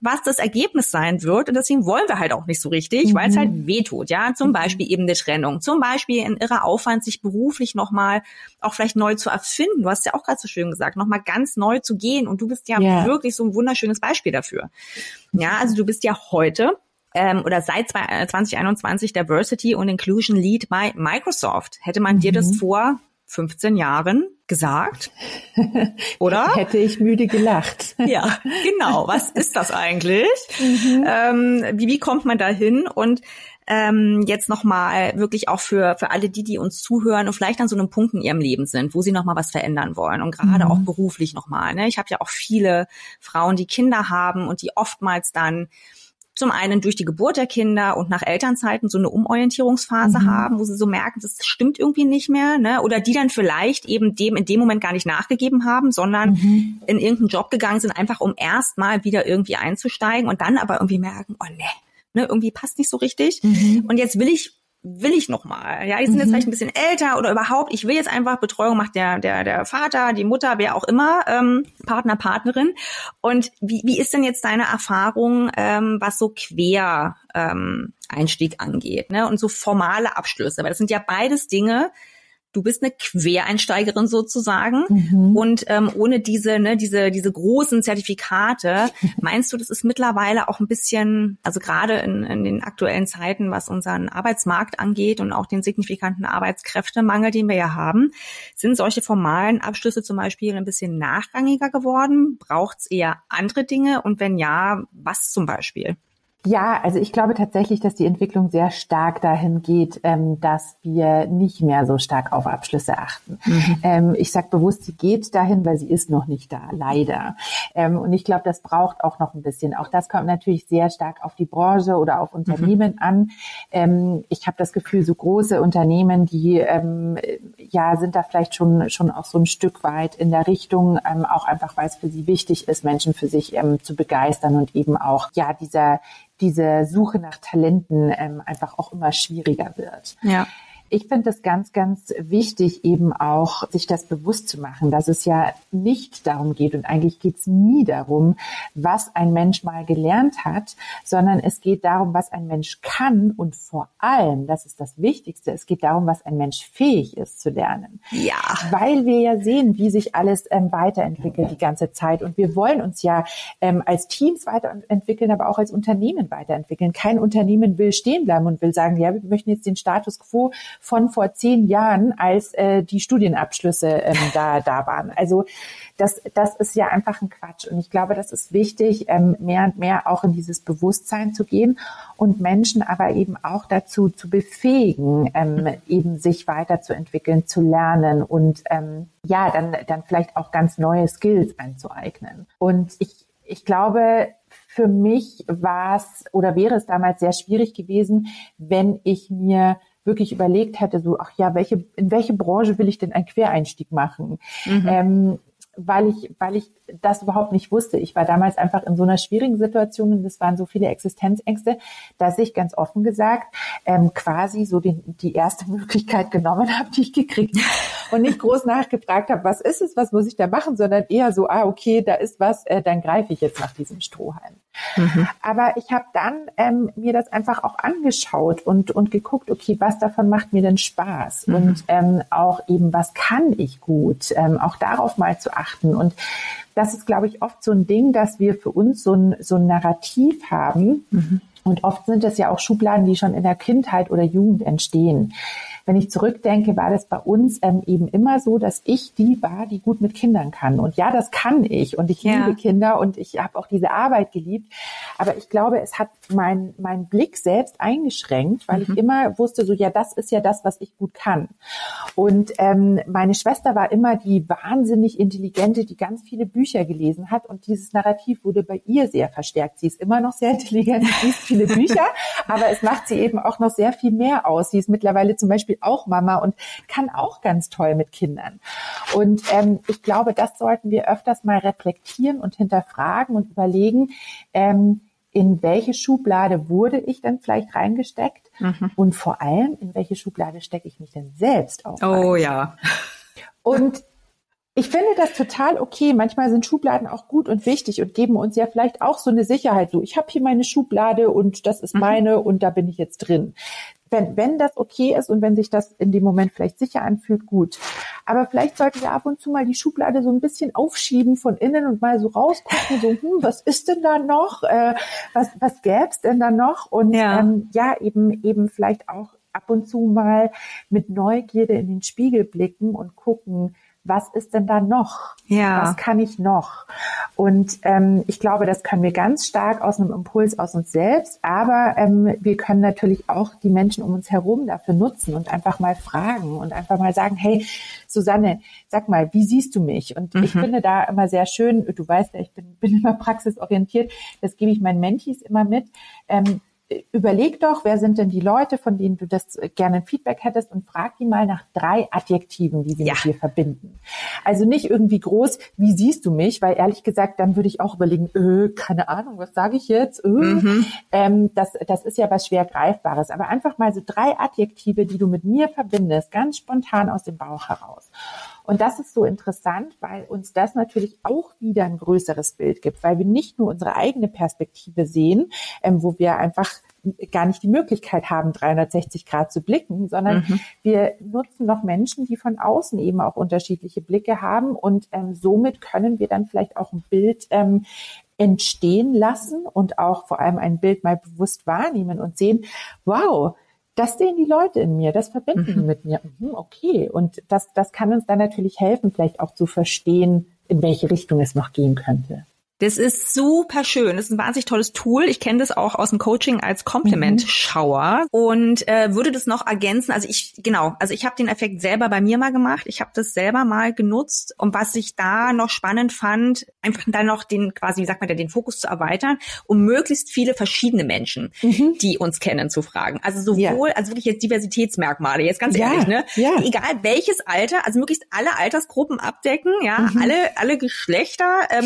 was das Ergebnis sein wird. Und deswegen wollen wir halt auch nicht so richtig, weil es halt wehtut. Ja, zum Beispiel eben eine Trennung, zum Beispiel ein irrer Aufwand, sich beruflich nochmal auch vielleicht neu zu erfinden. Du hast ja auch gerade so schön gesagt, nochmal ganz neu zu gehen. Und du bist ja wirklich so ein wunderschönes Beispiel dafür. Ja, also du bist ja heute oder seit 2021 Diversity und Inclusion Lead bei Microsoft. Hätte man dir das vor 15 Jahren gesagt, oder? Hätte ich müde gelacht. Ja, genau. Was ist das eigentlich? Wie kommt man da hin? Und jetzt nochmal wirklich auch für alle die uns zuhören und vielleicht an so einem Punkt in ihrem Leben sind, wo sie nochmal was verändern wollen und gerade auch beruflich nochmal. Ne? Ich habe ja auch viele Frauen, die Kinder haben und die oftmals dann zum einen durch die Geburt der Kinder und nach Elternzeiten so eine Umorientierungsphase haben, wo sie so merken, das stimmt irgendwie nicht mehr, ne? Oder die dann vielleicht eben in dem Moment gar nicht nachgegeben haben, sondern in irgendeinen Job gegangen sind, einfach um erstmal wieder irgendwie einzusteigen und dann aber irgendwie merken, oh ne, irgendwie passt nicht so richtig. Und jetzt will ich nochmal. Ja, die sind jetzt vielleicht ein bisschen älter oder überhaupt, ich will jetzt einfach, Betreuung macht der Vater, die Mutter, wer auch immer, Partner, Partnerin. Und wie ist denn jetzt deine Erfahrung, was so Quereinstieg angeht, ne? Und so formale Abschlüsse, weil das sind ja beides Dinge. Du bist eine Quereinsteigerin sozusagen und ohne diese großen Zertifikate, meinst du, das ist mittlerweile auch ein bisschen, also gerade in den aktuellen Zeiten, was unseren Arbeitsmarkt angeht und auch den signifikanten Arbeitskräftemangel, den wir ja haben, sind solche formalen Abschlüsse zum Beispiel ein bisschen nachrangiger geworden? Braucht's eher andere Dinge? Und wenn ja, was zum Beispiel? Ja, also ich glaube tatsächlich, dass die Entwicklung sehr stark dahin geht, dass wir nicht mehr so stark auf Abschlüsse achten. Ich sage bewusst, sie geht dahin, weil sie ist noch nicht da, leider. Und ich glaube, das braucht auch noch ein bisschen. Auch das kommt natürlich sehr stark auf die Branche oder auf Unternehmen an. Ich habe das Gefühl, so große Unternehmen, die sind da vielleicht schon auch so ein Stück weit in der Richtung, auch einfach, weil es für sie wichtig ist, Menschen für sich zu begeistern und eben auch diese Suche nach Talenten einfach auch immer schwieriger wird. Ja. Ich finde das ganz, ganz wichtig, eben auch sich das bewusst zu machen, dass es ja nicht darum geht und eigentlich geht's nie darum, was ein Mensch mal gelernt hat, sondern es geht darum, was ein Mensch kann und vor allem, das ist das Wichtigste, es geht darum, was ein Mensch fähig ist zu lernen. Ja. Weil wir ja sehen, wie sich alles weiterentwickelt die ganze Zeit und wir wollen uns ja als Teams weiterentwickeln, aber auch als Unternehmen weiterentwickeln. Kein Unternehmen will stehen bleiben und will sagen, ja, wir möchten jetzt den Status quo von vor 10 Jahren, als die Studienabschlüsse da waren. Also das ist ja einfach ein Quatsch. Und ich glaube, das ist wichtig, mehr und mehr auch in dieses Bewusstsein zu gehen und Menschen aber eben auch dazu zu befähigen, eben sich weiterzuentwickeln, zu lernen und dann vielleicht auch ganz neue Skills anzueignen. Und ich glaube, für mich wäre es damals sehr schwierig gewesen, wenn ich mir wirklich überlegt hätte, so, ach ja, in welche Branche will ich denn einen Quereinstieg machen? Weil ich das überhaupt nicht wusste. Ich war damals einfach in so einer schwierigen Situation und es waren so viele Existenzängste, dass ich ganz offen gesagt quasi so die erste Möglichkeit genommen habe, die ich gekriegt habe und nicht groß nachgefragt habe, was ist es, was muss ich da machen, sondern eher so, okay, da ist was, dann greife ich jetzt nach diesem Strohhalm. Aber ich habe dann mir das einfach auch angeschaut und geguckt, okay, was davon macht mir denn Spaß und auch eben, was kann ich gut, auch darauf mal zu achten. Und das ist, glaube ich, oft so ein Ding, dass wir für uns so ein Narrativ haben, Und oft sind es ja auch Schubladen, die schon in der Kindheit oder Jugend entstehen. Wenn ich zurückdenke, war das bei uns eben immer so, dass ich die war, die gut mit Kindern kann. Und ja, das kann ich. Und ich liebe Kinder und ich habe auch diese Arbeit geliebt. Aber ich glaube, es hat meinen Blick selbst eingeschränkt, weil ich immer wusste, so ja, das ist ja das, was ich gut kann. Und meine Schwester war immer die wahnsinnig Intelligente, die ganz viele Bücher gelesen hat. Und dieses Narrativ wurde bei ihr sehr verstärkt. Sie ist immer noch sehr intelligent, sie liest viele Bücher, aber es macht sie eben auch noch sehr viel mehr aus. Sie ist mittlerweile zum Beispiel auch Mama und kann auch ganz toll mit Kindern. Und ich glaube, das sollten wir öfters mal reflektieren und hinterfragen und überlegen, in welche Schublade wurde ich denn vielleicht reingesteckt und vor allem, in welche Schublade stecke ich mich denn selbst auch rein? Oh ja. Und ich finde das total okay. Manchmal sind Schubladen auch gut und wichtig und geben uns ja vielleicht auch so eine Sicherheit. So, ich habe hier meine Schublade und das ist meine und da bin ich jetzt drin. Wenn das okay ist und wenn sich das in dem Moment vielleicht sicher anfühlt, gut. Aber vielleicht sollten wir ab und zu mal die Schublade so ein bisschen aufschieben von innen und mal so rausgucken, so, was ist denn da noch? Was gäb's denn da noch? Und eben vielleicht auch ab und zu mal mit Neugierde in den Spiegel blicken und gucken, was ist denn da noch? Ja. Was kann ich noch? Und ich glaube, das können wir ganz stark aus einem Impuls aus uns selbst, aber wir können natürlich auch die Menschen um uns herum dafür nutzen und einfach mal fragen und einfach mal sagen, hey, Susanne, sag mal, wie siehst du mich? Und ich finde da immer sehr schön, du weißt ja, ich bin immer praxisorientiert, das gebe ich meinen Mentees immer mit, überleg doch, wer sind denn die Leute, von denen du das gerne ein Feedback hättest und frag die mal nach 3 Adjektiven, die sie mit dir verbinden. Also nicht irgendwie groß, wie siehst du mich? Weil ehrlich gesagt, dann würde ich auch überlegen, keine Ahnung, was sage ich jetzt? Das ist ja was schwer Greifbares. Aber einfach mal so 3 Adjektive, die du mit mir verbindest, ganz spontan aus dem Bauch heraus. Und das ist so interessant, weil uns das natürlich auch wieder ein größeres Bild gibt, weil wir nicht nur unsere eigene Perspektive sehen, wo wir einfach gar nicht die Möglichkeit haben, 360 Grad zu blicken, sondern wir nutzen noch Menschen, die von außen eben auch unterschiedliche Blicke haben und somit können wir dann vielleicht auch ein Bild entstehen lassen und auch vor allem ein Bild mal bewusst wahrnehmen und sehen, wow, das sehen die Leute in mir, das verbinden die mit mir. Okay, und das kann uns dann natürlich helfen, vielleicht auch zu verstehen, in welche Richtung es noch gehen könnte. Das ist super schön. Das ist ein wahnsinnig tolles Tool. Ich kenne das auch aus dem Coaching als Komplimentschauer und würde das noch ergänzen. Also ich habe den Effekt selber bei mir mal gemacht. Ich habe das selber mal genutzt. Und was ich da noch spannend fand, einfach dann noch den Fokus zu erweitern, um möglichst viele verschiedene Menschen, die uns kennen, zu fragen. Also sowohl, also wirklich jetzt Diversitätsmerkmale, jetzt ganz ehrlich, ne? Ja. Egal welches Alter, also möglichst alle Altersgruppen abdecken, alle Geschlechter,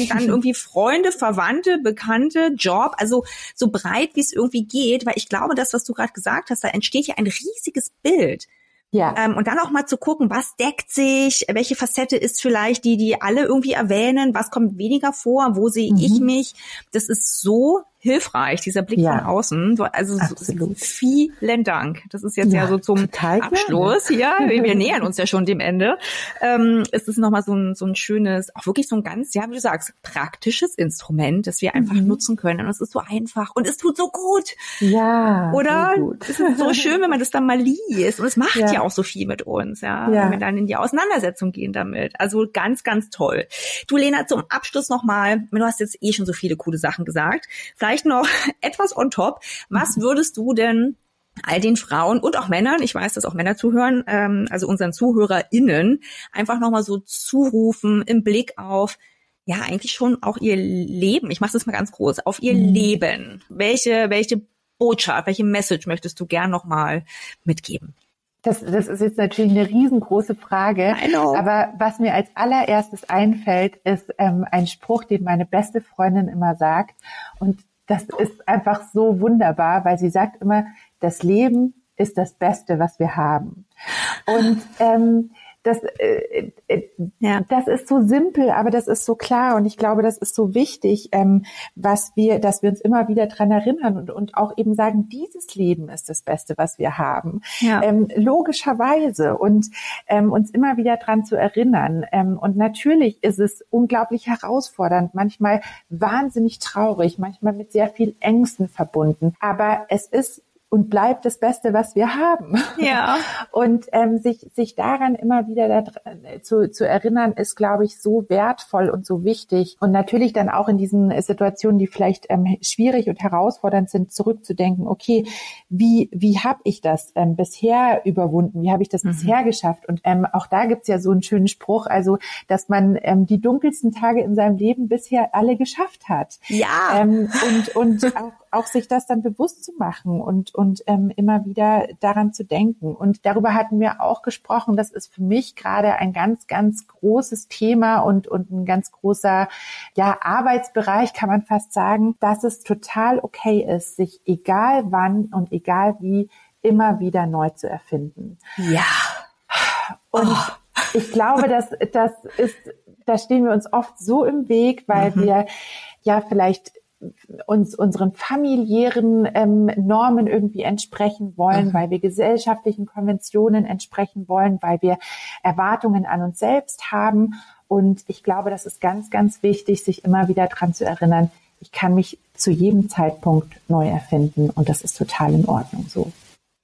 dann irgendwie Freunde, Verwandte, Bekannte, Job, also so breit, wie es irgendwie geht, weil ich glaube, das, was du gerade gesagt hast, da entsteht ja ein riesiges Bild. Ja. Und dann auch mal zu gucken, was deckt sich, welche Facette ist vielleicht die alle irgendwie erwähnen, was kommt weniger vor, wo sehe ich mich. Das ist so hilfreich, dieser Blick von außen. Also absolut. Vielen Dank. Das ist jetzt ja so zum Abschluss hier. Wir nähern uns ja schon dem Ende. Es ist nochmal so ein schönes, auch wirklich so ein ganz, wie du sagst, praktisches Instrument, das wir einfach nutzen können. Und es ist so einfach. Und es tut so gut. Ja. Oder? Gut. Es ist so schön, wenn man das dann mal liest. Und es macht ja auch so viel mit uns, wenn wir dann in die Auseinandersetzung gehen damit. Also ganz, ganz toll. Du, Lena, zum Abschluss nochmal, du hast jetzt eh schon so viele coole Sachen gesagt. Vielleicht noch etwas on top. Was würdest du denn all den Frauen und auch Männern, ich weiß, dass auch Männer zuhören, also unseren ZuhörerInnen, einfach nochmal so zurufen im Blick auf, eigentlich schon auch ihr Leben, ich mache das mal ganz groß, auf ihr Leben. Welche Botschaft, welche Message möchtest du gern nochmal mitgeben? Das ist jetzt natürlich eine riesengroße Frage, aber was mir als allererstes einfällt, ist ein Spruch, den meine beste Freundin immer sagt und das ist einfach so wunderbar, weil sie sagt immer, das Leben ist das Beste, was wir haben und Das ist so simpel, aber das ist so klar und ich glaube, das ist so wichtig, dass wir uns immer wieder dran erinnern und auch eben sagen, dieses Leben ist das Beste, was wir haben. Ja. Logischerweise und uns immer wieder dran zu erinnern. Und natürlich ist es unglaublich herausfordernd, manchmal wahnsinnig traurig, manchmal mit sehr viel Ängsten verbunden. Aber es ist und bleibt das Beste, was wir haben. Ja. Und sich daran immer wieder zu erinnern, ist, glaube ich, so wertvoll und so wichtig. Und natürlich dann auch in diesen Situationen, die vielleicht schwierig und herausfordernd sind, zurückzudenken, okay, wie habe ich das bisher überwunden? Wie habe ich das bisher geschafft? Und auch da gibt's ja so einen schönen Spruch, also dass man die dunkelsten Tage in seinem Leben bisher alle geschafft hat. Ja. Und auch sich das dann bewusst zu machen und immer wieder daran zu denken. Und darüber hatten wir auch gesprochen. Das ist für mich gerade ein ganz, ganz großes Thema und ein ganz großer Arbeitsbereich, kann man fast sagen, dass es total okay ist, sich egal wann und egal wie immer wieder neu zu erfinden. Ja. Und ich glaube, da stehen wir uns oft so im Weg, weil wir vielleicht uns unseren familiären Normen irgendwie entsprechen wollen, weil wir gesellschaftlichen Konventionen entsprechen wollen, weil wir Erwartungen an uns selbst haben. Und ich glaube, das ist ganz, ganz wichtig, sich immer wieder dran zu erinnern. Ich kann mich zu jedem Zeitpunkt neu erfinden und das ist total in Ordnung so.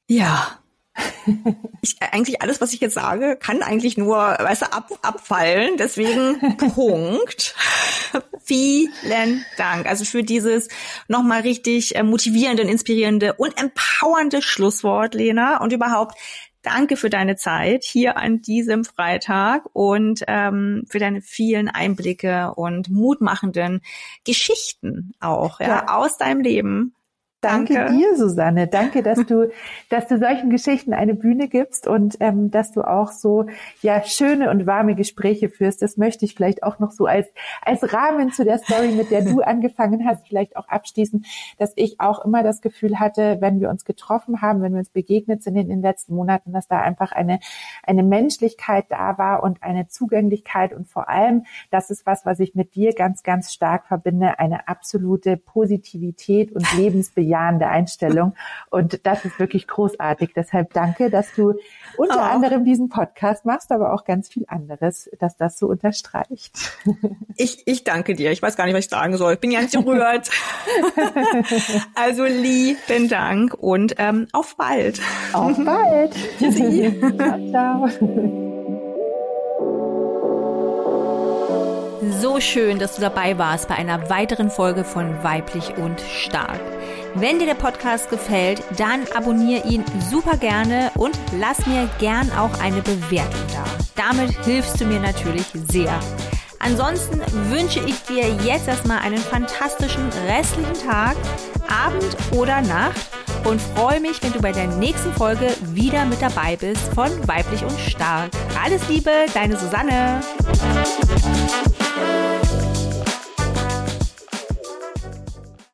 Ja. Eigentlich alles, was ich jetzt sage, kann eigentlich nur, abfallen. Deswegen Punkt. Vielen Dank. Also für dieses nochmal richtig motivierende, inspirierende und empowernde Schlusswort, Lena. Und überhaupt danke für deine Zeit hier an diesem Freitag und für deine vielen Einblicke und mutmachenden Geschichten auch aus deinem Leben. Danke dir, Susanne. Danke, dass du solchen Geschichten eine Bühne gibst und dass du auch so schöne und warme Gespräche führst. Das möchte ich vielleicht auch noch so als Rahmen zu der Story, mit der du angefangen hast, vielleicht auch abschließen, dass ich auch immer das Gefühl hatte, wenn wir uns getroffen haben, wenn wir uns begegnet sind in den letzten Monaten, dass da einfach eine Menschlichkeit da war und eine Zugänglichkeit und vor allem, das ist was ich mit dir ganz, ganz stark verbinde, eine absolute Positivität und lebensbejahende Einstellung. Und das ist wirklich großartig. Deshalb danke, dass du unter anderem diesen Podcast machst, aber auch ganz viel anderes, dass das so unterstreicht. Ich danke dir. Ich weiß gar nicht, was ich sagen soll. Ich bin ganz gerührt. Also lieben Dank und auf bald. Auf bald. Tschüssi. Ciao, ciao. So schön, dass du dabei warst bei einer weiteren Folge von Weiblich und Stark. Wenn dir der Podcast gefällt, dann abonniere ihn super gerne und lass mir gern auch eine Bewertung da. Damit hilfst du mir natürlich sehr. Ansonsten wünsche ich dir jetzt erstmal einen fantastischen restlichen Tag, Abend oder Nacht und freue mich, wenn du bei der nächsten Folge wieder mit dabei bist von Weiblich und Stark. Alles Liebe, deine Susanne.